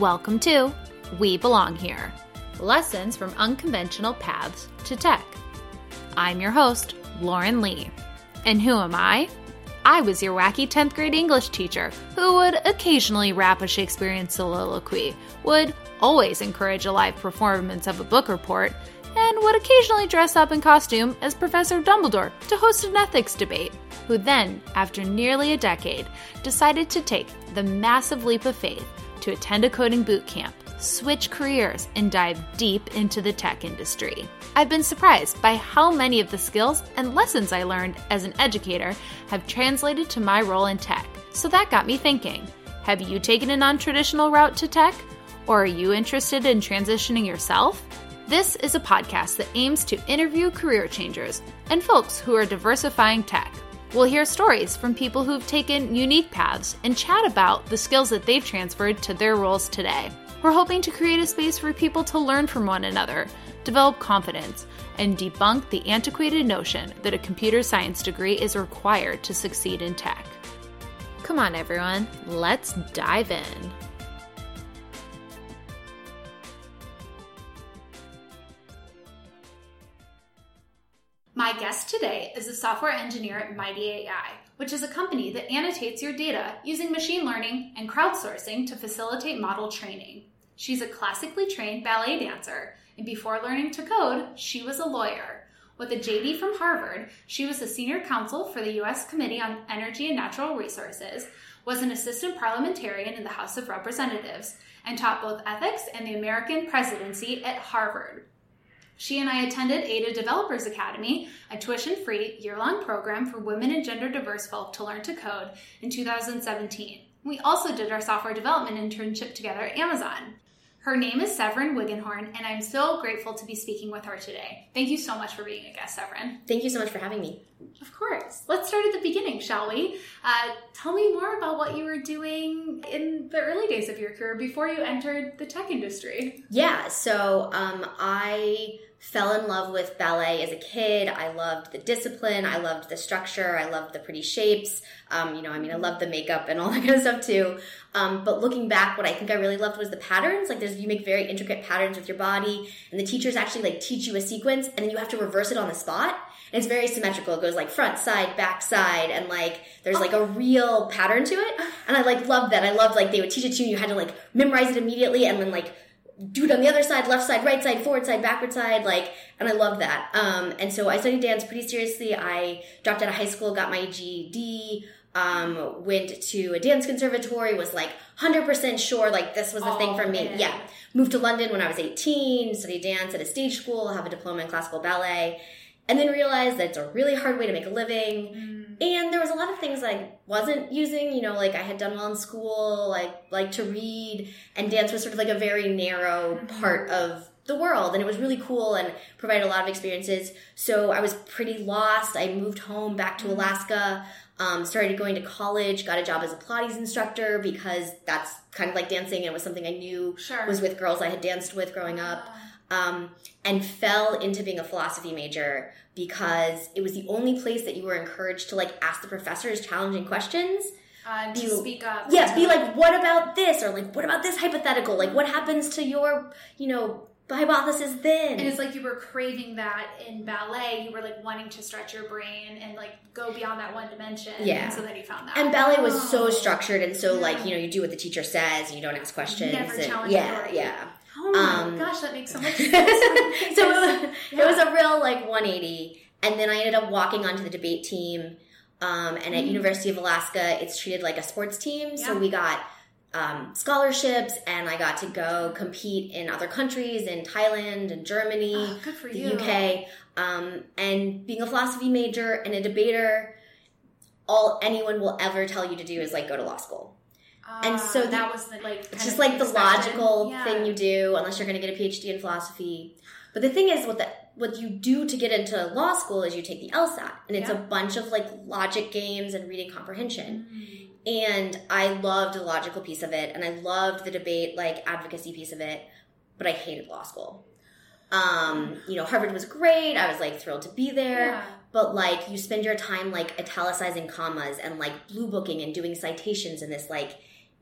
Welcome to We Belong Here, lessons from unconventional paths to tech. I'm your host, Lauren Lee. And who am I? I was your wacky 10th grade English teacher who would occasionally rap a Shakespearean soliloquy, would always encourage a live performance of a book report, and would occasionally dress up in costume as Professor Dumbledore to host an ethics debate, who then, after nearly a decade, decided to take the massive leap of faith to attend a coding boot camp, switch careers, and dive deep into the tech industry. I've been surprised by how many of the skills and lessons I learned as an educator have translated to my role in tech. So that got me thinking, have you taken a non-traditional route to tech? Or are you interested in transitioning yourself? This is a podcast that aims to interview career changers and folks who are diversifying tech. We'll hear stories from people who've taken unique paths and chat about the skills that they've transferred to their roles today. We're hoping to create a space for people to learn from one another, develop confidence, and debunk the antiquated notion that a computer science degree is required to succeed in tech. Come on, everyone, let's dive in. My guest today is a software engineer at Mighty AI, which is a company that annotates your data using machine learning and crowdsourcing to facilitate model training. She's a classically trained ballet dancer, and before learning to code, she was a lawyer. With a JD from Harvard, she was a senior counsel for the U.S. Committee on Energy and Natural Resources, was an assistant parliamentarian in the House of Representatives, and taught both ethics and the American presidency at Harvard. She and I attended Ada Developers Academy, a tuition-free, year-long program for women and gender-diverse folk to learn to code in 2017. We also did our software development internship together at Amazon. Her name is Severin Wiggenhorn, and I'm so grateful to be speaking with her today. Thank you so much for being a guest, Severin. Thank you so much for having me. Of course. Let's start at the beginning, shall we? Tell me more about what you were doing in the early days of your career before you entered the tech industry. Yeah, so I fell in love with ballet as a kid. I loved the discipline. I loved the structure. I loved the pretty shapes. I loved the makeup and all that kind of stuff too. But looking back, what I think I really loved was the patterns. Like you make very intricate patterns with your body, and the teachers actually teach you a sequence, and then you have to reverse it on the spot. And it's very symmetrical. It goes front side, back side, and there's a real pattern to it. And I loved that. I loved they would teach it to you. You had to memorize it immediately, and then do it on the other side, left side, right side, forward side, backward side, and I love that. And so I studied dance pretty seriously. I dropped out of high school, got my GED, went to a dance conservatory, was 100% sure, this was the thing for me. Man. Yeah. Moved to London when I was 18, studied dance at a stage school, have a diploma in classical ballet, and then realized that it's a really hard way to make a living. Mm. And there was a lot of things I wasn't using, I had done well in school, like to read, and dance was sort of a very narrow part of the world. And it was really cool and provided a lot of experiences. So I was pretty lost. I moved home back to Alaska, started going to college, got a job as a Pilates instructor because that's kind of dancing. And it was something I knew was with girls I had danced with growing up. And fell into being a philosophy major because it was the only place that you were encouraged to ask the professors challenging questions. To speak up. Yeah, be what about this? Or what about this hypothetical? What happens to your, hypothesis then? And it's you were craving that in ballet. You were wanting to stretch your brain and go beyond that one dimension. Yeah. And so then you found that. And ballet was so structured and so you do what the teacher says and you don't ask questions. Never challenge authority. Yeah. Oh my gosh, that makes so much sense. So it was a real 180. And then I ended up walking onto the debate team. And at University of Alaska, it's treated like a sports team. Yeah. So we got scholarships, and I got to go compete in other countries, in Thailand and Germany, good for you. The UK. And being a philosophy major and a debater, all anyone will ever tell you to do is go to law school. And so that was it's just the logical thing you do unless you're going to get a PhD in philosophy. But the thing is, what you do to get into law school is you take the LSAT, and it's a bunch of logic games and reading comprehension. Mm. And I loved the logical piece of it, and I loved the debate advocacy piece of it, but I hated law school. Harvard was great. I was thrilled to be there. Yeah. But you spend your time italicizing commas and blue booking and doing citations in this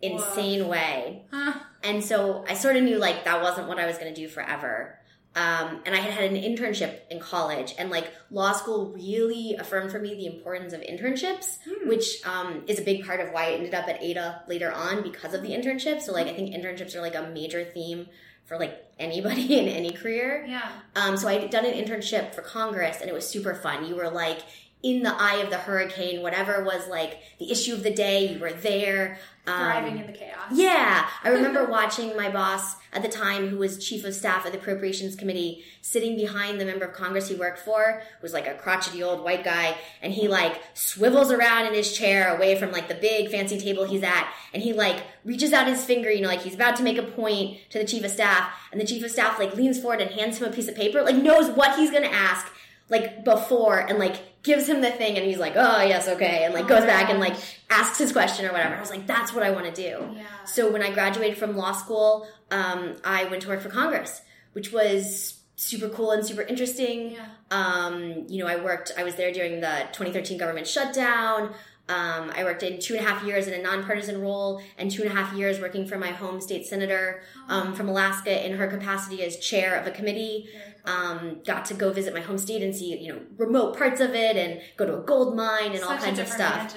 insane way. Huh. And so I sort of knew, like, that wasn't what I was going to do forever. And I had had an internship in college, and, like, law school really affirmed for me the importance of internships, which is a big part of why I ended up at Ada later on, because of the internship. So, like, I think internships are, like, a major theme for, like, anybody in any career. Yeah. So I'd done an internship for Congress, and it was super fun. You were, like, in the eye of the hurricane, whatever was, like, the issue of the day, you were there. Thriving in the chaos. Yeah. I remember watching my boss at the time, who was chief of staff at the Appropriations Committee, sitting behind the member of Congress he worked for, who was, like, a crotchety old white guy, and he, like, swivels around in his chair away from, like, the big fancy table he's at, and he, like, reaches out his finger, you know, like, he's about to make a point to the chief of staff, and the chief of staff, like, leans forward and hands him a piece of paper, like, knows what he's going to ask, like, before, and, like, gives him the thing, and he's like, oh, yes, okay, and, like, goes back and, like, asks his question or whatever. I was like, that's what I want to do. Yeah. So when I graduated from law school, I went to work for Congress, which was super cool and super interesting. Yeah. You know, I was there during the 2013 government shutdown. I worked in 2.5 years in a nonpartisan role, and 2.5 years working for my home state senator from Alaska in her capacity as chair of a committee. Got to go visit my home state and see, you know, remote parts of it, and go to a gold mine and all kinds of stuff.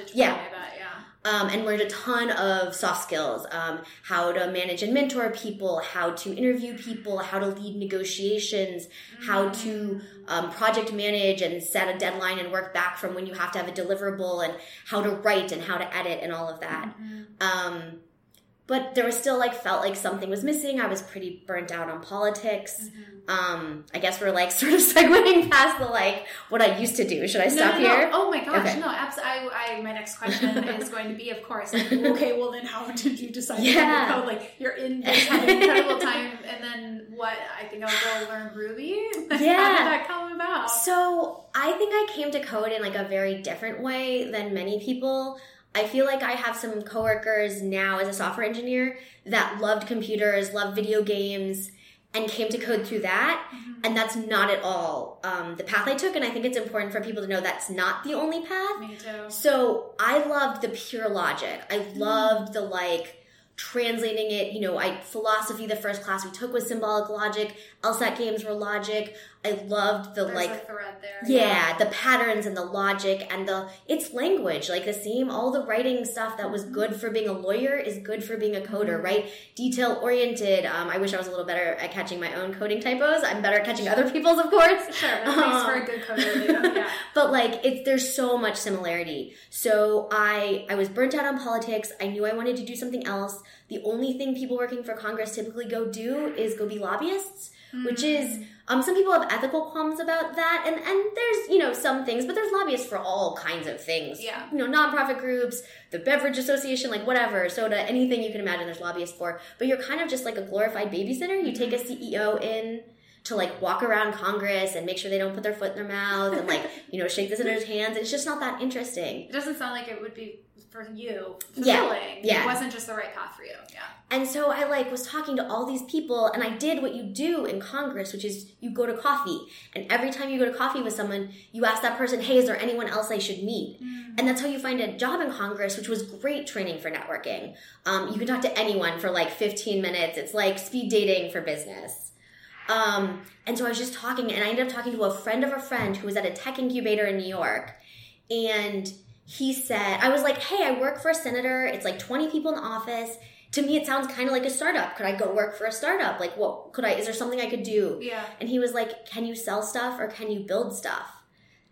And learned a ton of soft skills, how to manage and mentor people, how to interview people, how to lead negotiations, how to project manage and set a deadline and work back from when you have to have a deliverable, and how to write and how to edit and all of that. But there was still, like, felt like something was missing. I was pretty burnt out on politics. I guess we're, like, sort of segueing past the, like, what I used to do. Should I stop here? Oh, my gosh. Okay. No, absolutely. My next question is going to be, of course, like, okay, well, then how did you decide to code? Like, you're in this incredible time, and then what? I think I'll go learn Ruby? Like, yeah. How did that come about? So I think I came to code in, like, a very different way than many people. I feel like I have some coworkers now as a software engineer that loved computers, loved video games, and came to code through that. And that's not at all the path I took. And I think it's important for people to know that's not the only path. Me too. So I loved the pure logic. I loved the, like, translating it. You know, philosophy, the first class we took was symbolic logic. LSAT games were logic. I loved the, there's a thread there. Yeah, the patterns and the logic and it's language, like the same, all the writing stuff that was good for being a lawyer is good for being a coder, right? Detail oriented. I wish I was a little better at catching my own coding typos. I'm better at catching other people's, of course. Sure, that makes for a good coder. Yeah. But there's so much similarity. So I was burnt out on politics. I knew I wanted to do something else. The only thing people working for Congress typically go do is go be lobbyists, which is, some people have ethical qualms about that, and there's, you know, some things, but there's lobbyists for all kinds of things. Yeah. You know, nonprofit groups, the Beverage Association, like, whatever, soda, anything you can imagine there's lobbyists for, but you're kind of just like a glorified babysitter. You take a CEO in to, like, walk around Congress and make sure they don't put their foot in their mouth and, like, you know, shake the senator's hands. It's just not that interesting. It doesn't sound like it would be for you fulfilling. Yeah. It wasn't just the right path for you. Yeah. And so I, like, was talking to all these people, and I did what you do in Congress, which is you go to coffee. And every time you go to coffee with someone, you ask that person, hey, is there anyone else I should meet? And that's how you find a job in Congress, which was great training for networking. You can talk to anyone for, like, 15 minutes. It's like speed dating for business. And so I was just talking, and I ended up talking to a friend of a friend who was at a tech incubator in New York, and he said, I was like, hey, I work for a senator, it's like 20 people in the office, to me it sounds kind of like a startup, could I go work for a startup, like, what could I, is there something I could do? Yeah. And he was like, can you sell stuff or can you build stuff?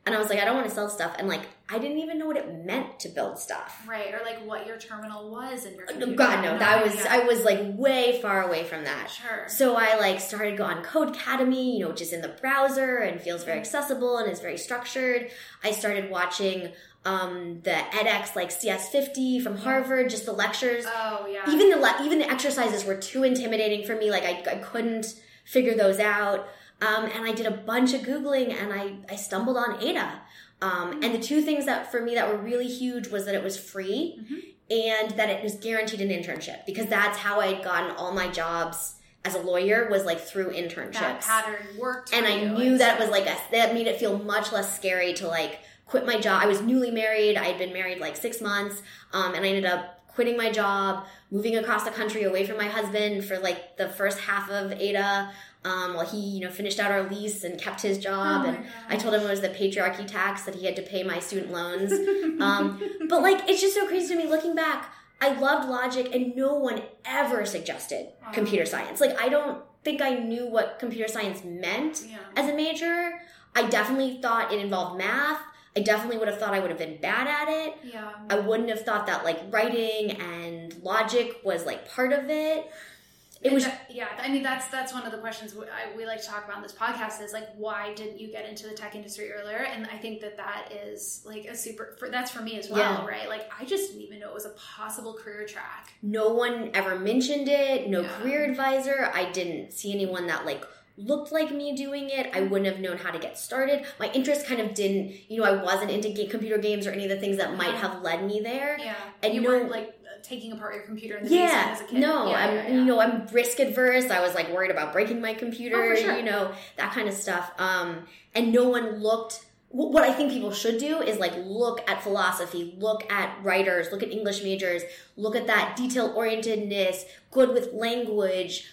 And I was like, I don't want to sell stuff. And, like, I didn't even know what it meant to build stuff. Right. Or, like, what your terminal was in your computer. God, no. I was, like, way far away from that. Sure. So I, like, started going on Codecademy, you know, which is in the browser and feels very accessible and is very structured. I started watching the EdX, like, CS50 from Harvard, just the lectures. Oh, yeah. Even the exercises were too intimidating for me. Like, I couldn't figure those out. And I did a bunch of Googling, and I stumbled on Ada. And the two things that for me that were really huge was that it was free and that it was guaranteed an internship, because that's how I had gotten all my jobs as a lawyer, was, like, through internships. That pattern worked. And I knew that was, like, that made it feel much less scary to, like, quit my job. I was newly married. I had been married like 6 months, and I ended up quitting my job, moving across the country away from my husband for like the first half of Ada, while he, finished out our lease and kept his job. Oh, and I told him it was the patriarchy tax that he had to pay my student loans. But like, it's just so crazy to me looking back. I loved logic, and no one ever suggested computer science. Like, I don't think I knew what computer science meant as a major. I definitely thought it involved math. I definitely would have thought I would have been bad at it. Yeah. I wouldn't have thought that, like, writing and logic was, like, part of it. It was... that's one of the questions we like to talk about in this podcast is, like, why didn't you get into the tech industry earlier? And I think that is, like, a super... that's for me as well, right? Like, I just didn't even know it was a possible career track. No one ever mentioned it. No career advisor. I didn't see anyone that, like... looked like me doing it. I wouldn't have known how to get started. My interest kind of didn't, I wasn't into computer games or any of the things that might have led me there. Yeah. And you weren't like taking apart your computer in the basement as a kid. No, I'm risk adverse. I was like worried about breaking my computer, that kind of stuff. And no one looked, what I think people should do is like look at philosophy, look at writers, look at English majors, look at that detail-orientedness, good with language,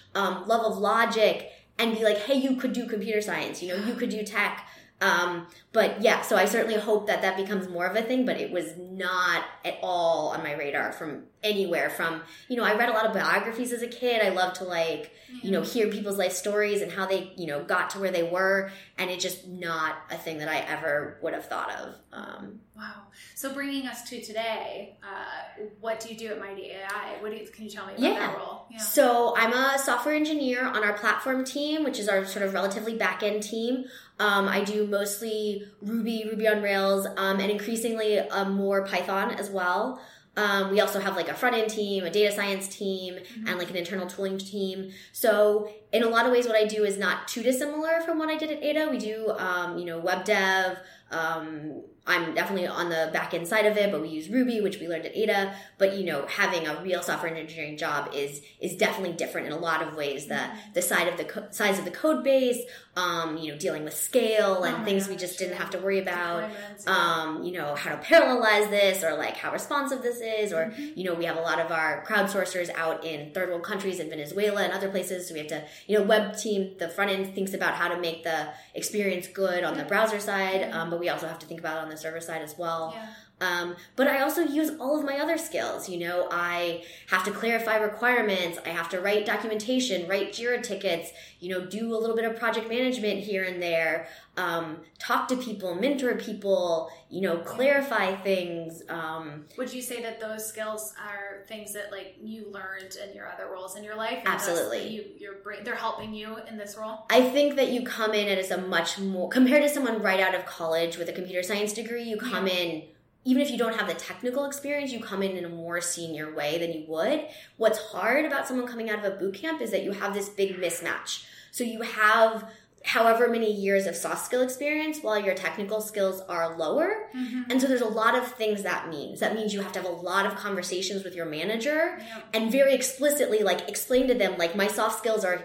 love of logic, and be like, hey, you could do computer science, you could do tech. But yeah, so I certainly hope that becomes more of a thing, but it was not at all on my radar from anywhere from, I read a lot of biographies as a kid. I loved to like, hear people's life stories and how they, got to where they were. And it's just not a thing that I ever would have thought of. Wow. So bringing us to today, what do you do at Mighty AI? Can you tell me about that role? Yeah. So I'm a software engineer on our platform team, which is our sort of relatively back-end team. I do mostly Ruby on Rails, and increasingly more Python as well. We also have like a front-end team, a data science team, and like an internal tooling team. So in a lot of ways, what I do is not too dissimilar from what I did at Ada. We do, web dev. I'm definitely on the back-end side of it, but we use Ruby, which we learned at Ada. But, having a real software engineering job is definitely different in a lot of ways. The size of the code base, dealing with scale and things we just didn't have to worry about, how to parallelize this or, like, how responsive this is. Or, we have a lot of our crowdsourcers out in third world countries in Venezuela and other places. So we have to, web team, the front-end thinks about how to make the experience good on the browser side, but we also have to think about it on the server side as well. Yeah. But I also use all of my other skills. I have to clarify requirements. I have to write documentation, write JIRA tickets, do a little bit of project management here and there, talk to people, mentor people, clarify things. Would you say that those skills are things that like you learned in your other roles in your life? And absolutely. They're helping you in this role? I think that you come in as a much more, compared to someone right out of college with a computer science degree, you come in, even if you don't have the technical experience, you come in a more senior way than you would. What's hard about someone coming out of a boot camp is that you have this big mismatch. So you have however many years of soft skill experience while your technical skills are lower. And so there's a lot of things that means. That means you have to have a lot of conversations with your manager and very explicitly like explain to them like my soft skills are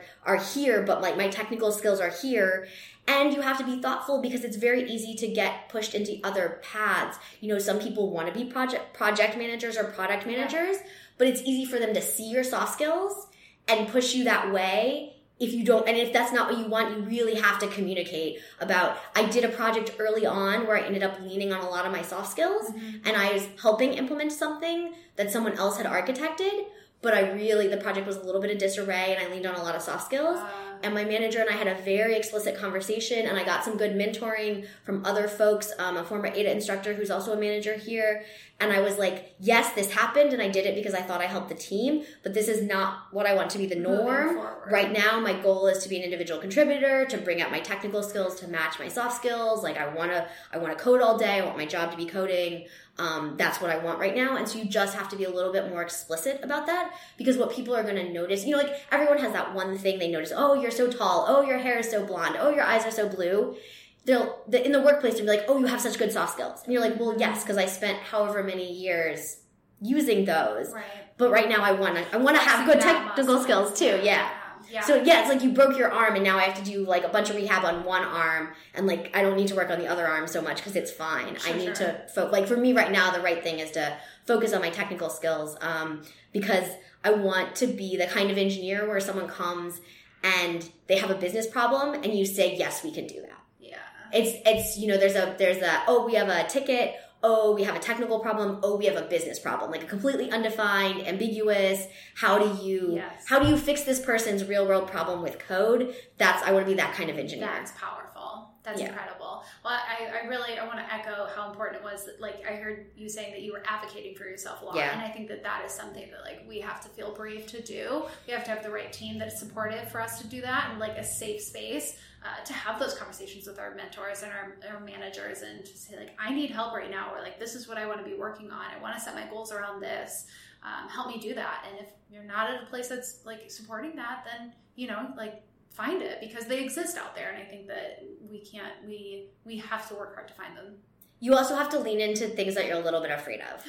here, but like my technical skills are here. And you have to be thoughtful because it's very easy to get pushed into other paths. Some people want to be project managers or product managers, but it's easy for them to see your soft skills and push you that way. If you don't, and if that's not what you want, you really have to communicate about, I did a project early on where I ended up leaning on a lot of my soft skills and I was helping implement something that someone else had architected, but the project was a little bit of disarray and I leaned on a lot of soft skills. And my manager and I had a very explicit conversation, and I got some good mentoring from other folks, a former Ada instructor who's also a manager here. And I was like, yes, this happened, and I did it because I thought I helped the team, but this is not what I want to be the norm. Right now, my goal is to be an individual contributor, to bring out my technical skills, to match my soft skills. Like I want to code all day. I want my job to be coding. That's what I want right now. And so you just have to be a little bit more explicit about that because what people are going to notice, like everyone has that one thing they notice. Oh, you're so tall. Oh, your hair is so blonde. Oh, your eyes are so blue. In the workplace, they'll be like, oh, you have such good soft skills. And you're like, well, yes, because I spent however many years using those. Right. But right now I want to have good technical skills too. Yeah. Yeah. So yeah, it's like you broke your arm and now I have to do like a bunch of rehab on one arm and like I don't need to work on the other arm so much because it's fine. Sure, I need to focus. Like for me right now, the right thing is to focus on my technical skills because I want to be the kind of engineer where someone comes and they have a business problem and you say, yes, we can do that. Yeah. It's you know, there's a, oh, we have a ticket. Oh, we have a technical problem. Oh, we have a business problem. Like a completely undefined, ambiguous. How do you fix this person's real world problem with code? I want to be that kind of engineer. That's powerful. That's incredible. Well, I want to echo how important it was. Like I heard you saying that you were advocating for yourself a lot. Yeah. And I think that is something that like we have to feel brave to do. We have to have the right team that is supportive for us to do that and like a safe space to have those conversations with our mentors and our managers and to say like, I need help right now. Or like, this is what I want to be working on. I want to set my goals around this. Help me do that. And if you're not at a place that's like supporting that, then, you know, like, find it because they exist out there. And I think that we have to work hard to find them. You also have to lean into things that you're a little bit afraid of.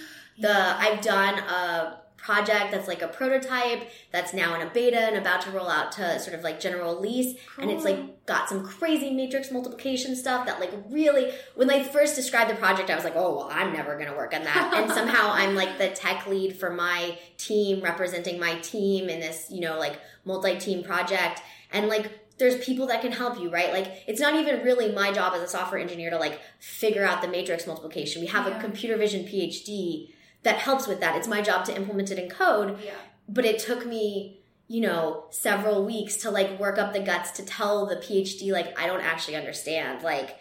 I've done a project that's like a prototype that's now in a beta and about to roll out to sort of like general release. Cool. And it's like got some crazy matrix multiplication stuff that like really, when I first described the project, I was like, oh, well, I'm never going to work on that. And somehow I'm like the tech lead for my team representing my team in this, you know, like multi-team project. And like, there's people that can help you, right? Like, it's not even really my job as a software engineer to like figure out the matrix multiplication. We have a computer vision PhD that helps with that. It's my job to implement it in code. Yeah. But it took me, you know, several weeks to like work up the guts to tell the PhD, like, I don't actually understand. Like,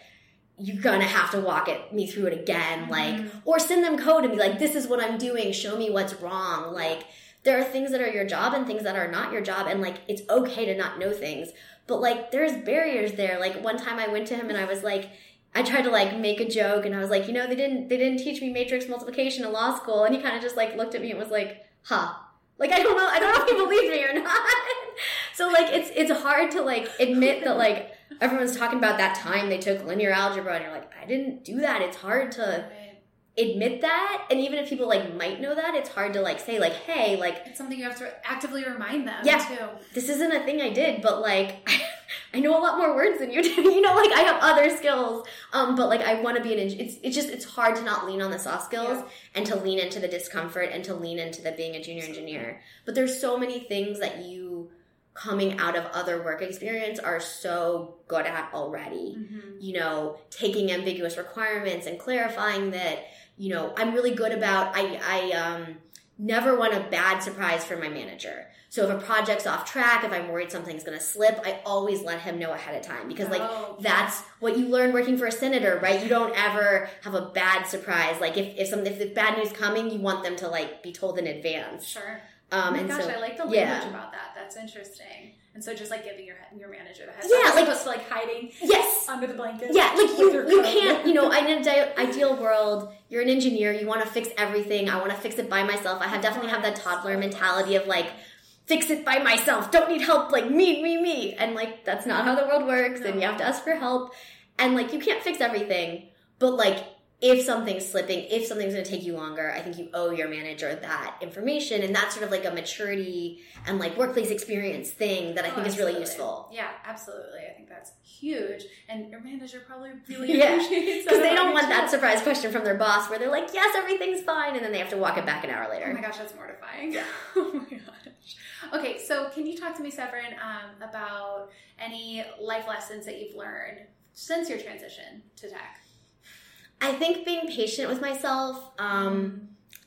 you're going to have to walk me through it again. Mm-hmm. Like, or send them code and be like, this is what I'm doing. Show me what's wrong. Like, there are things that are your job and things that are not your job. And like, it's okay to not know things, but like, there's barriers there. Like one time I went to him and I was like, I tried to like make a joke and I was like, you know, they didn't teach me matrix multiplication in law school. And he kind of just like looked at me and was like, huh? Like, I don't know if he believed me or not. So like, it's hard to like admit that like everyone's talking about that time they took linear algebra and you're like, I didn't do that. It's hard to admit that, and even if people like might know that, it's hard to like say like, hey, like it's something you have to actively remind them too. This isn't a thing I did, but like I know a lot more words than you do, you know, like I have other skills, but like I want to be an engineer. It's hard to not lean on the soft skills and to lean into the discomfort and to lean into the being a junior engineer. But there's so many things that you coming out of other work experience are so good at already, you know, taking ambiguous requirements and clarifying that. You know, I'm really good about, I never want a bad surprise for my manager. So if a project's off track, if I'm worried something's going to slip, I always let him know ahead of time because like that's what you learn working for a senator, right? You don't ever have a bad surprise. Like if the bad news coming, you want them to like be told in advance. Sure. I like the language about that. That's interesting. And so just like giving your manager the heads up. Yeah, like opposed to like hiding under the blanket. Yeah, like you can't, you know, in an ideal world, you're an engineer, you want to fix everything. I want to fix it by myself. I definitely have that toddler mentality of like, fix it by myself. Don't need help. Like me. And like, that's not how the world works. No. And you have to ask for help. And like, you can't fix everything. But like, if something's slipping, if something's going to take you longer, I think you owe your manager that information. And that's sort of like a maturity and like workplace experience thing that I think is really useful. Yeah, absolutely. I think that's huge. And your manager probably really appreciates that. Because they don't want that surprise question from their boss where they're like, yes, everything's fine. And then they have to walk it back an hour later. Oh my gosh, that's mortifying. Yeah. Oh my gosh. Okay, so can you talk to me, Severin, about any life lessons that you've learned since your transition to tech? I think being patient with myself, I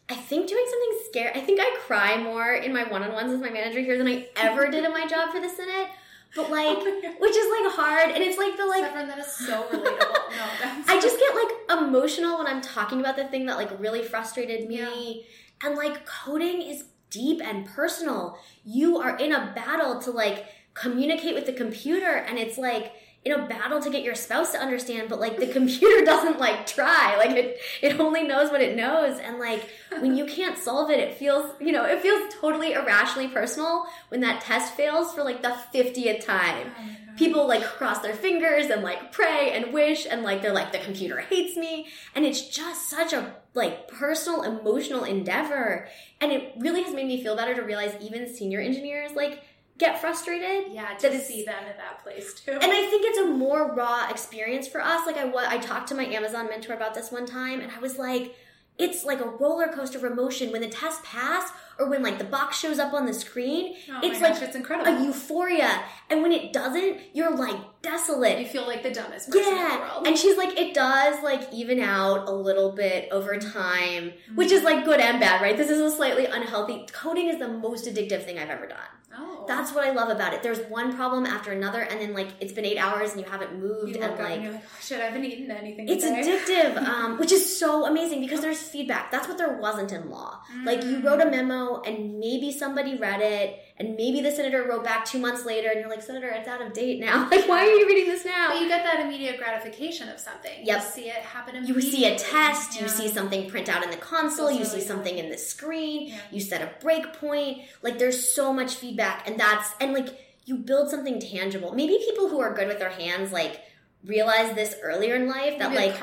think doing something scary. I think I cry more in my one-on-ones with my manager here than I ever did in my job for the Senate, but like, which is like hard, and it's like the like... Severin, that is so relatable. No, that's... I just get like emotional when I'm talking about the thing that like really frustrated me, and like coding is deep and personal. You are in a battle to like communicate with the computer, and it's like... in a battle to get your spouse to understand, but like the computer doesn't like try, like it only knows what it knows. And like when you can't solve it, it feels totally irrationally personal when that test fails for like the 50th time. People like cross their fingers and like pray and wish and like they're like the computer hates me, and it's just such a like personal emotional endeavor. And it really has made me feel better to realize even senior engineers like get frustrated. Yeah, to see them at that place too. And I think it's a more raw experience for us. Like I talked to my Amazon mentor about this one time, and I was like, it's like a roller coaster of emotion when the tests pass or when like the box shows up on the screen. Oh it's my gosh, like it's incredible. A euphoria. And when it doesn't, you're like desolate. You feel like the dumbest person in the world. And she's like, it does like even out a little bit over time, which is like good and bad, right? This is a slightly unhealthy. Coding is the most addictive thing I've ever done. Oh. That's what I love about it. There's one problem after another, and then like it's been 8 hours and you haven't moved, and like you're like, oh shit, I haven't eaten anything today. It's addictive, which is so amazing because there's feedback. That's what there wasn't in law. Like you wrote a memo and maybe somebody read it, and maybe the senator wrote back 2 months later, and you're like, Senator, it's out of date now. Like, why are you reading this now? But you get that immediate gratification of something. Yep. You see it happen immediately. You see a test. Yeah. You see something print out in the console. You see something in the screen. Yeah. You set a breakpoint. Like, there's so much feedback, and like, you build something tangible. Maybe people who are good with their hands, like, realize this earlier in life that like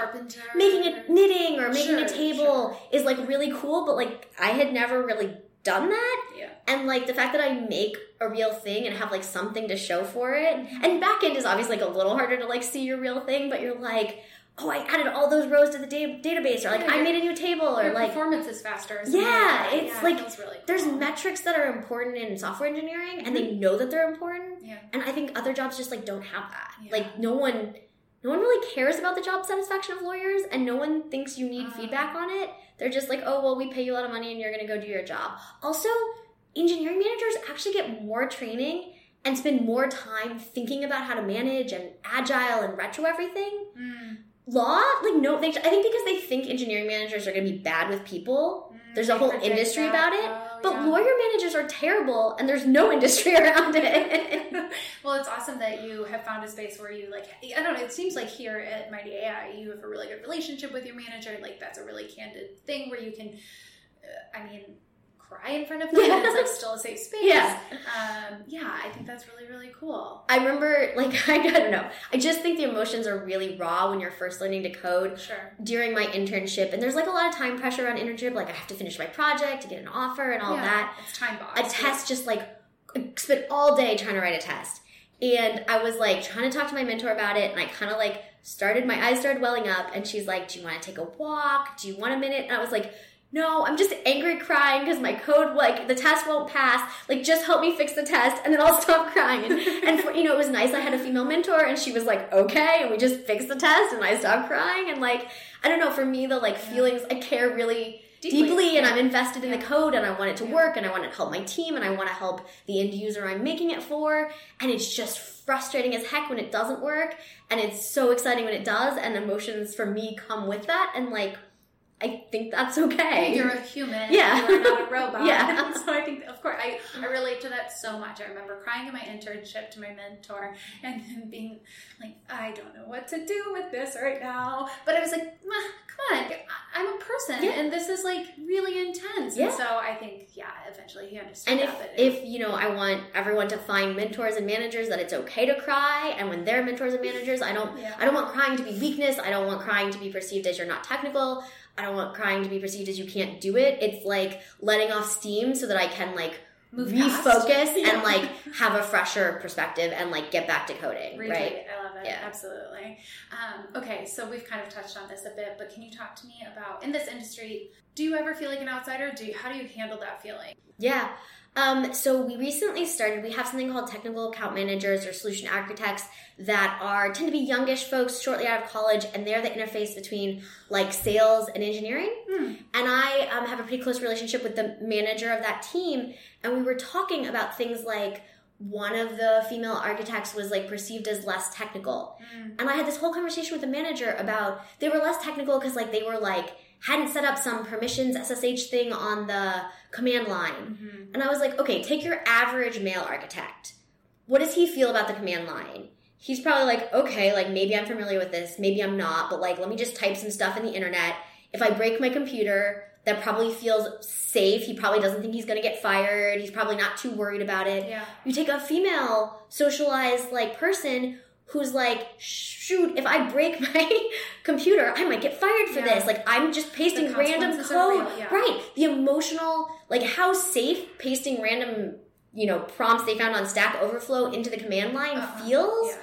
knitting or making a table is like really cool, but like I had never really done that. Yeah. And like the fact that I make a real thing and have like something to show for it. And back end is obviously like a little harder to like see your real thing, but you're like, oh, I added all those rows to the database, or like I made a new table, or like performance is faster. It's like there's metrics that are important in software engineering, and they know that they're important. Yeah. And I think other jobs just like don't have that. Yeah. Like no one really cares about the job satisfaction of lawyers, and no one thinks you need feedback on it. They're just like, oh, well, we pay you a lot of money and you're going to go do your job. Also, engineering managers actually get more training and spend more time thinking about how to manage and agile and retro everything. Law? Like, no. I think because they think engineering managers are going to be bad with people. There's a whole industry about it. But lawyer managers are terrible, and there's no industry around it. Well, it's awesome that you have found a space where you, like, I don't know, it seems like here at Mighty AI, you have a really good relationship with your manager. Like, that's a really candid thing where you can, cry in front of them. Yeah. It's, like, still a safe space. Yeah. I think that's really, really cool. I remember, like, I don't know. I just think the emotions are really raw when you're first learning to code. Sure. During my internship. And there's, like, a lot of time pressure around internship. Like, I have to finish my project to get an offer and all that. It's time box. A test just, like, I spent all day trying to write a test. And I was, like, trying to talk to my mentor about it. And I kind of, like, my eyes started welling up. And she's like, do you want to take a walk? Do you want a minute? And I was like, no, I'm just angry crying because my code, like, the test won't pass. Like, just help me fix the test, and then I'll stop crying. And it was nice. I had a female mentor, and she was like, okay, and we just fixed the test, and I stopped crying. And, like, I don't know, for me, the, like, feelings, I care really deeply, and I'm invested in the code, and I want it to work, and I want to help my team, and I want to help the end user I'm making it for. And it's just frustrating as heck when it doesn't work, and it's so exciting when it does, and emotions for me come with that, and, like, I think that's okay. You're a human. Yeah. You're not a robot. Yeah. So I think, of course, I relate to that so much. I remember crying in my internship to my mentor and then being like, I don't know what to do with this right now. But I was like, come on, I'm a person. Yeah. And this is, like, really intense. Yeah. And so I think, eventually he understood that. And if I want everyone to find mentors and managers that it's okay to cry. And when they're mentors and managers, I don't want crying to be weakness. I don't want crying to be perceived as you're not technical. I don't want crying to be perceived as you can't do it. It's like letting off steam so that I can like refocus and like have a fresher perspective and like get back to coding. Retake. Right? I love it. Yeah. Absolutely. Okay, so we've kind of touched on this a bit, but can you talk to me about in this industry? Do you ever feel like an outsider? How do you handle that feeling? Yeah. So we recently started, we have something called technical account managers or solution architects that tend to be youngish folks shortly out of college, and they're the interface between like sales and engineering. And I have a pretty close relationship with the manager of that team. And we were talking about things like one of the female architects was like perceived as less technical. And I had this whole conversation with the manager about they were less technical because like they were like, hadn't set up some permissions SSH thing on the command line. And I was like, okay, take your average male architect. What does he feel about the command line? He's probably like, okay, like maybe I'm familiar with this, maybe I'm not, but like let me just type some stuff in the internet. If I break my computer, that probably feels safe. He probably doesn't think he's going to get fired. He's probably not too worried about it. Yeah. You take a female socialized like person who's like, shoot, if I break my computer, I might get fired for this. Like, I'm just pasting random code. Real, yeah. Right. The emotional, like, how safe pasting random you know, prompts they found on Stack Overflow into the command line feels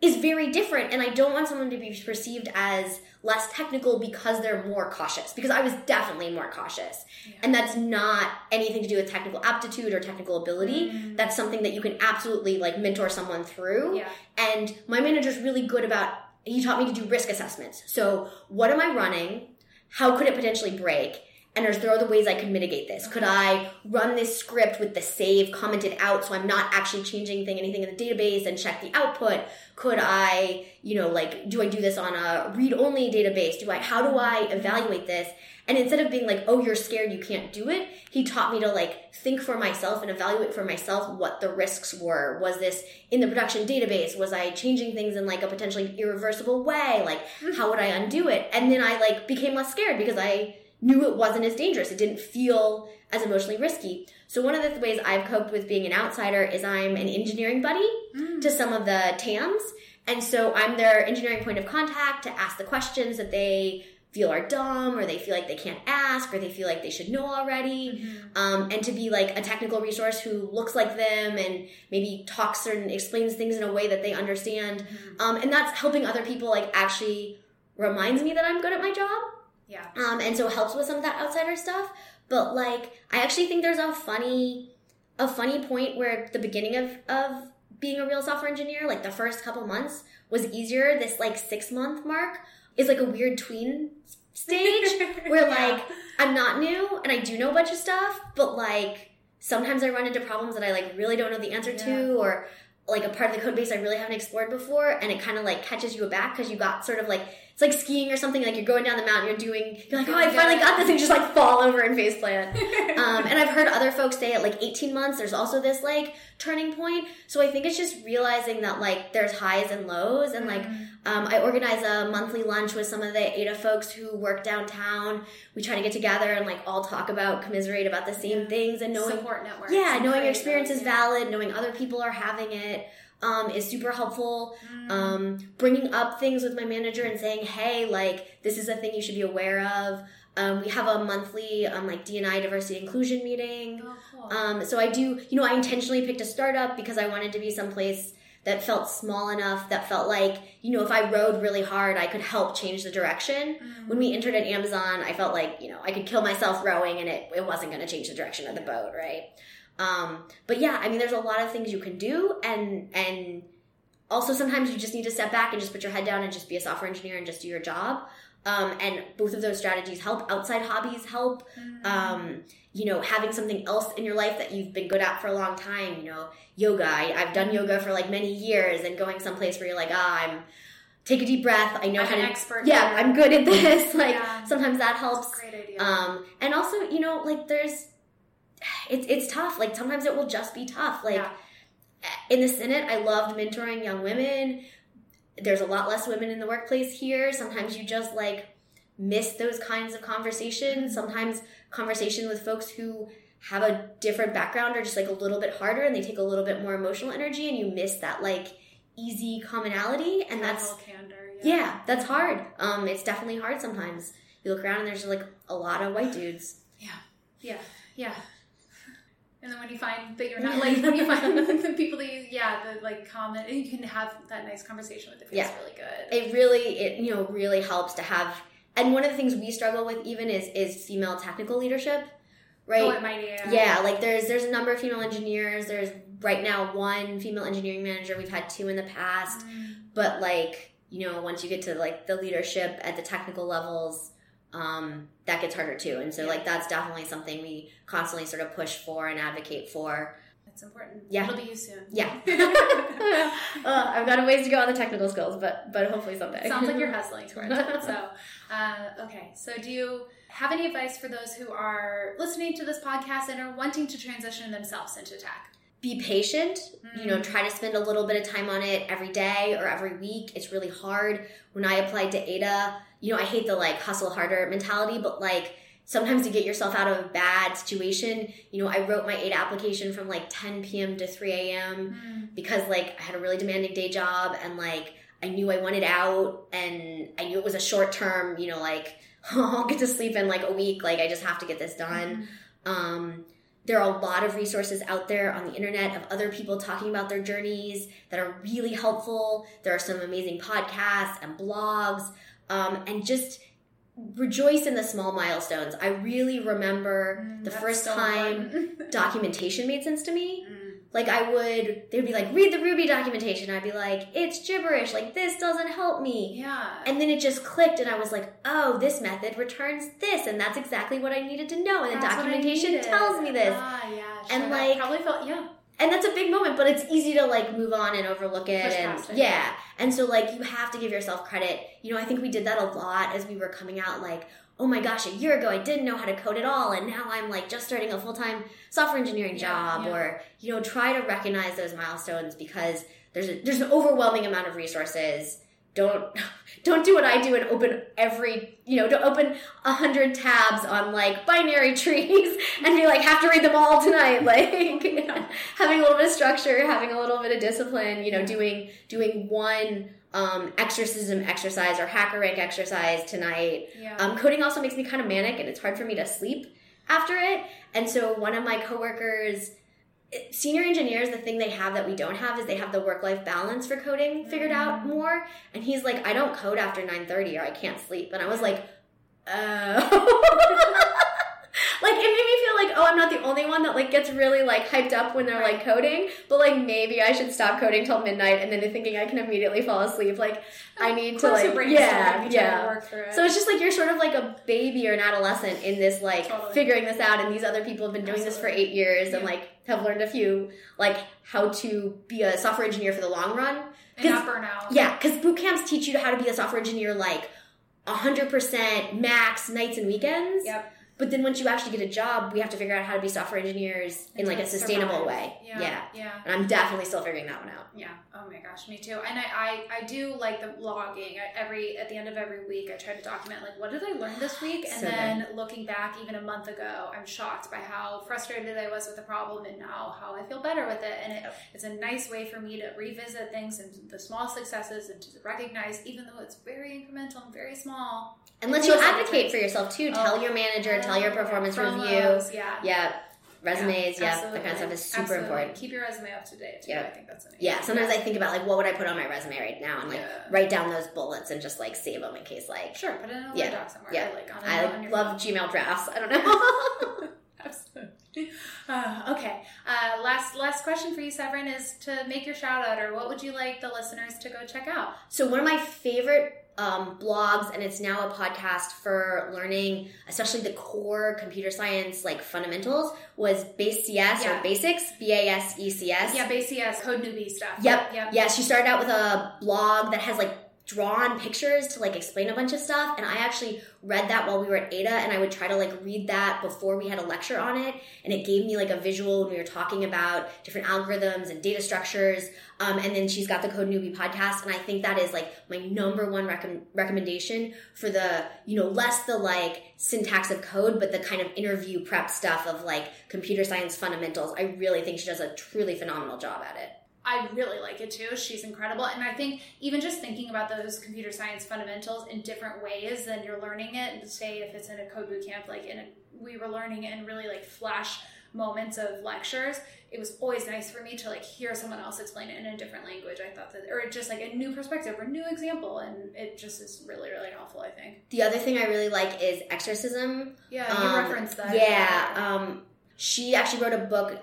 is very different. And I don't want someone to be perceived as less technical because they're more cautious, because I was definitely more cautious. Yeah. And that's not anything to do with technical aptitude or technical ability. Mm-hmm. That's something that you can absolutely like mentor someone through. Yeah. And my manager's really good about, he taught me to do risk assessments. So what am I running? How could it potentially break? And there's, there are the ways I could mitigate this. Okay. Could I run this script with the save commented out so I'm not actually changing anything in the database and check the output? Could I, you know, like, do I do this on a read-only database? How do I evaluate this? And instead of being like, oh, you're scared, you can't do it, he taught me to like think for myself and evaluate for myself what the risks were. Was this in the production database? Was I changing things in like a potentially irreversible way? Like, how would I undo it? And then I like became less scared because I knew it wasn't as dangerous. It didn't feel as emotionally risky. So one of the ways I've coped with being an outsider is I'm an engineering buddy to some of the TAMs. And so I'm their engineering point of contact to ask the questions that they feel are dumb or they feel like they can't ask or they feel like they should know already. Mm-hmm. And to be like a technical resource who looks like them and maybe talks and explains things in a way that they understand. Mm-hmm. And that's helping other people like actually reminds me that I'm good at my job. Yeah. And so it helps with some of that outsider stuff. But, like, I actually think there's a funny point where the beginning of being a real software engineer, like, the first couple months was easier. This, like, 6-month mark is, like, a weird tween stage where, like, I'm not new and I do know a bunch of stuff. But, like, sometimes I run into problems that I, like, really don't know the answer to or, like, a part of the code base I really haven't explored before, and it kind of, like, catches you back because you got sort of, like, it's like skiing or something, like, you're going down the mountain, you're like, oh, I finally got this, and you just, like, fall over and face plant. And I've heard other folks say at, like, 18 months, there's also this, like, turning point. So I think it's just realizing that, like, there's highs and lows, and, like, I organize a monthly lunch with some of the Ada folks who work downtown. We try to get together and, like, all talk about, commiserate about the same things and knowing support networks. Yeah, knowing your experience is valid, knowing other people are having it is super helpful. Bringing up things with my manager and saying, hey, like, this is a thing you should be aware of. We have a monthly, like, D&I diversity inclusion meeting. Oh, cool. So I do, you know, I intentionally picked a startup because I wanted to be someplace that felt small enough, that felt like, you know, if I rode really hard, I could help change the direction. Mm-hmm. When we entered at Amazon, I felt like, you know, I could kill myself rowing and it wasn't going to change the direction of the boat, right? But yeah, I mean, there's a lot of things you can do, and also sometimes you just need to step back and just put your head down and just be a software engineer and just do your job. And both of those strategies help. Outside hobbies help. You know, having something else in your life that you've been good at for a long time, you know, yoga. I've done yoga for like many years, and going someplace where you're like, take a deep breath. I know I'm an expert. Yeah, I'm good at this. Like sometimes that helps. That's a great idea. And also, you know, like it's tough. Like sometimes it will just be tough. Like in the Senate, I loved mentoring young women. There's a lot less women in the workplace here. Sometimes you just like miss those kinds of conversations. Sometimes conversation with folks who have a different background are just like a little bit harder and they take a little bit more emotional energy, and you miss that like easy commonality. And that's candor, that's hard. It's definitely hard sometimes. You look around and there's like a lot of white dudes. Yeah. And then when you find that you're not, like, when you find the people that you, that, like, comment, and you can have that nice conversation with, it feels really good. It you know, really helps to have, and one of the things we struggle with even is female technical leadership, right? Oh, at Mighty AI. Yeah, like, there's a number of female engineers. There's, right now, one female engineering manager. We've had two in the past. But, like, you know, once you get to, like, the leadership at the technical levels, that gets harder too. And so like, that's definitely something we constantly sort of push for and advocate for. That's important. Yeah. It'll be you soon. Yeah. I've got a ways to go on the technical skills, but hopefully someday. Sounds like you're hustling towards it. So, okay. So do you have any advice for those who are listening to this podcast and are wanting to transition themselves into tech? Be patient, you know, try to spend a little bit of time on it every day or every week. It's really hard. When I applied to Ada, you know, I hate the like hustle harder mentality, but like sometimes to get yourself out of a bad situation, you know, I wrote my Ada application from like 10 p.m. to 3 a.m. Because like I had a really demanding day job and like I knew I wanted out and I knew it was a short term, you know, like I'll get to sleep in like a week. Like I just have to get this done. There are a lot of resources out there on the internet of other people talking about their journeys that are really helpful. There are some amazing podcasts and blogs, and just rejoice in the small milestones. I really remember the first time documentation made sense to me. Like they'd be like, read the Ruby documentation. I'd be like, it's gibberish. Like, this doesn't help me. Yeah. And then it just clicked and I was like, oh, this method returns this. And that's exactly what I needed to know. And the documentation tells me this. And like, probably felt, and that's a big moment, but it's easy to like move on and overlook it. Yeah. And so like, you have to give yourself credit. You know, I think we did that a lot as we were coming out, like, oh my gosh, a year ago I didn't know how to code at all, and now I'm like just starting a full-time software engineering job, or, you know, try to recognize those milestones because there's an overwhelming amount of resources. Don't do what I do and open every, you know, don't open 100 tabs on like binary trees and be like, have to read them all tonight. Like, you know, having a little bit of structure, having a little bit of discipline, you know, doing one Exercism exercise or Hacker Rank exercise tonight. Coding also makes me kind of manic and it's hard for me to sleep after it. And so one of my coworkers, senior engineers, the thing they have that we don't have is they have the work-life balance for coding figured out more. And he's like, I don't code after 9:30 or I can't sleep. And I was like, oh. Like, it made me feel like, oh, I'm not the only one that, like, gets really, like, hyped up when they're, like, coding. But, like, maybe I should stop coding till midnight and then thinking I can immediately fall asleep. Like, I need to, like, work through it. So it's just, like, you're sort of, like, a baby or an adolescent in this, like, figuring this out. And these other people have been doing this for 8 years and, like, have learned a few, like, how to be a software engineer for the long run. And not burn out. Yeah, because boot camps teach you how to be a software engineer, like, 100% max nights and weekends. Yep. But then once you actually get a job, we have to figure out how to be software engineers in, like, a sustainable way. Yeah. And I'm definitely still figuring that one out. Yeah. Oh, my gosh. Me too. And I do, like, the logging. At the end of every week, I try to document, like, what did I learn this week? And then looking back even a month ago, I'm shocked by how frustrated I was with the problem and now how I feel better with it. And it's a nice way for me to revisit things and the small successes and to recognize, even though it's very incremental and very small. Unless you advocate for yourself, too. Tell your manager, tell your performance review. Resumes, that kind of stuff is super important. Keep your resume up to date, too. I think that's amazing. Yeah, sometimes I think about, like, what would I put on my resume right now? And, like, write down those bullets and just, like, save them in case, like... Sure, put it in a Word doc somewhere. Yeah. I love Gmail drafts. I don't know. Absolutely. Okay. Last question for you, Severin, is to make your shout-out, or what would you like the listeners to go check out? So one of my favorite... blogs, and it's now a podcast for learning, especially the core computer science, like, fundamentals, was BaseCS or Basics, BASECS. Yeah, BaseCS, CodeNewbie stuff. Yep. Yeah, she started out with a blog that has, like, drawn pictures to, like, explain a bunch of stuff, and I actually read that while we were at Ada, and I would try to, like, read that before we had a lecture on it, and it gave me, like, a visual when we were talking about different algorithms and data structures. And then she's got the CodeNewbie podcast, and I think that is, like, my number one recommendation for the, you know, less the, like, syntax of code, but the kind of interview prep stuff of, like, computer science fundamentals. I really think she does a truly phenomenal job at it. I really like it too. She's incredible. And I think even just thinking about those computer science fundamentals in different ways than you're learning it, say if it's in a code boot camp, like we were learning it in really like flash moments of lectures, it was always nice for me to like hear someone else explain it in a different language. I thought that, or just like a new perspective or new example. And it just is really, really helpful, I think. The other thing I really like is Exercism. Yeah, you referenced that. Yeah. She actually wrote a book,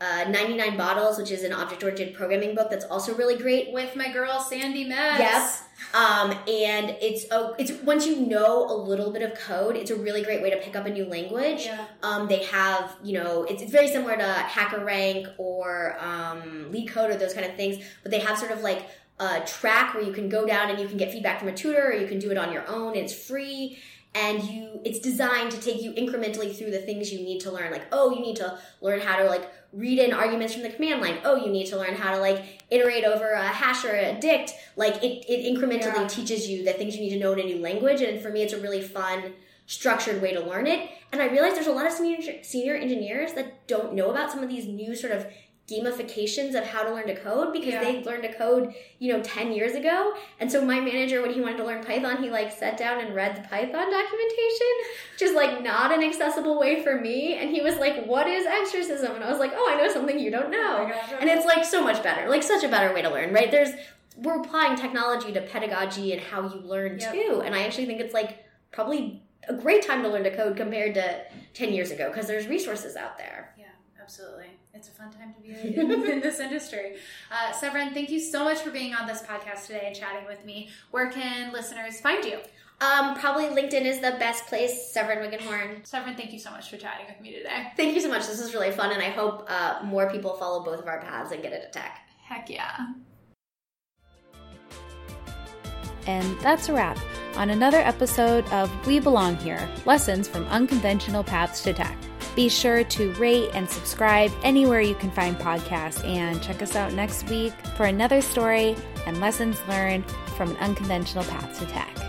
99 Bottles, which is an object-oriented programming book that's also really great. With my girl, Sandi Metz. Yep. And it's once you know a little bit of code, it's a really great way to pick up a new language. Yeah. They have, you know, it's very similar to Hacker Rank or LeetCode or those kind of things, but they have sort of like a track where you can go down and you can get feedback from a tutor or you can do it on your own. It's free. And it's designed to take you incrementally through the things you need to learn. Like, oh, you need to learn how to, like, read in arguments from the command line. Oh, you need to learn how to, like, iterate over a hash or a dict. Like, it incrementally teaches you the things you need to know in a new language. And for me, it's a really fun, structured way to learn it. And I realize there's a lot of senior engineers that don't know about some of these new sort of gamifications of how to learn to code, because they learned to code, 10 years ago. And so my manager, when he wanted to learn Python, he sat down and read the Python documentation, which is not an accessible way for me. And he was like, what is Exercism? And I was like, oh, I know something you don't know. Oh my gosh. And it's so much better, such a better way to learn, right? We're applying technology to pedagogy and how you learn too. And I actually think it's probably a great time to learn to code compared to 10 years ago, because there's resources out there. Yeah, absolutely. It's a fun time to be in this industry. Severin, thank you so much for being on this podcast today and chatting with me. Where can listeners find you? Probably LinkedIn is the best place. Severin Wiggenhorn. Severin, thank you so much for chatting with me today. Thank you so much. This was really fun, and I hope more people follow both of our paths and get into tech. Heck yeah. And that's a wrap on another episode of We Belong Here, Lessons from Unconventional Paths to Tech. Be sure to rate and subscribe anywhere you can find podcasts, and check us out next week for another story and lessons learned from an unconventional path to tech.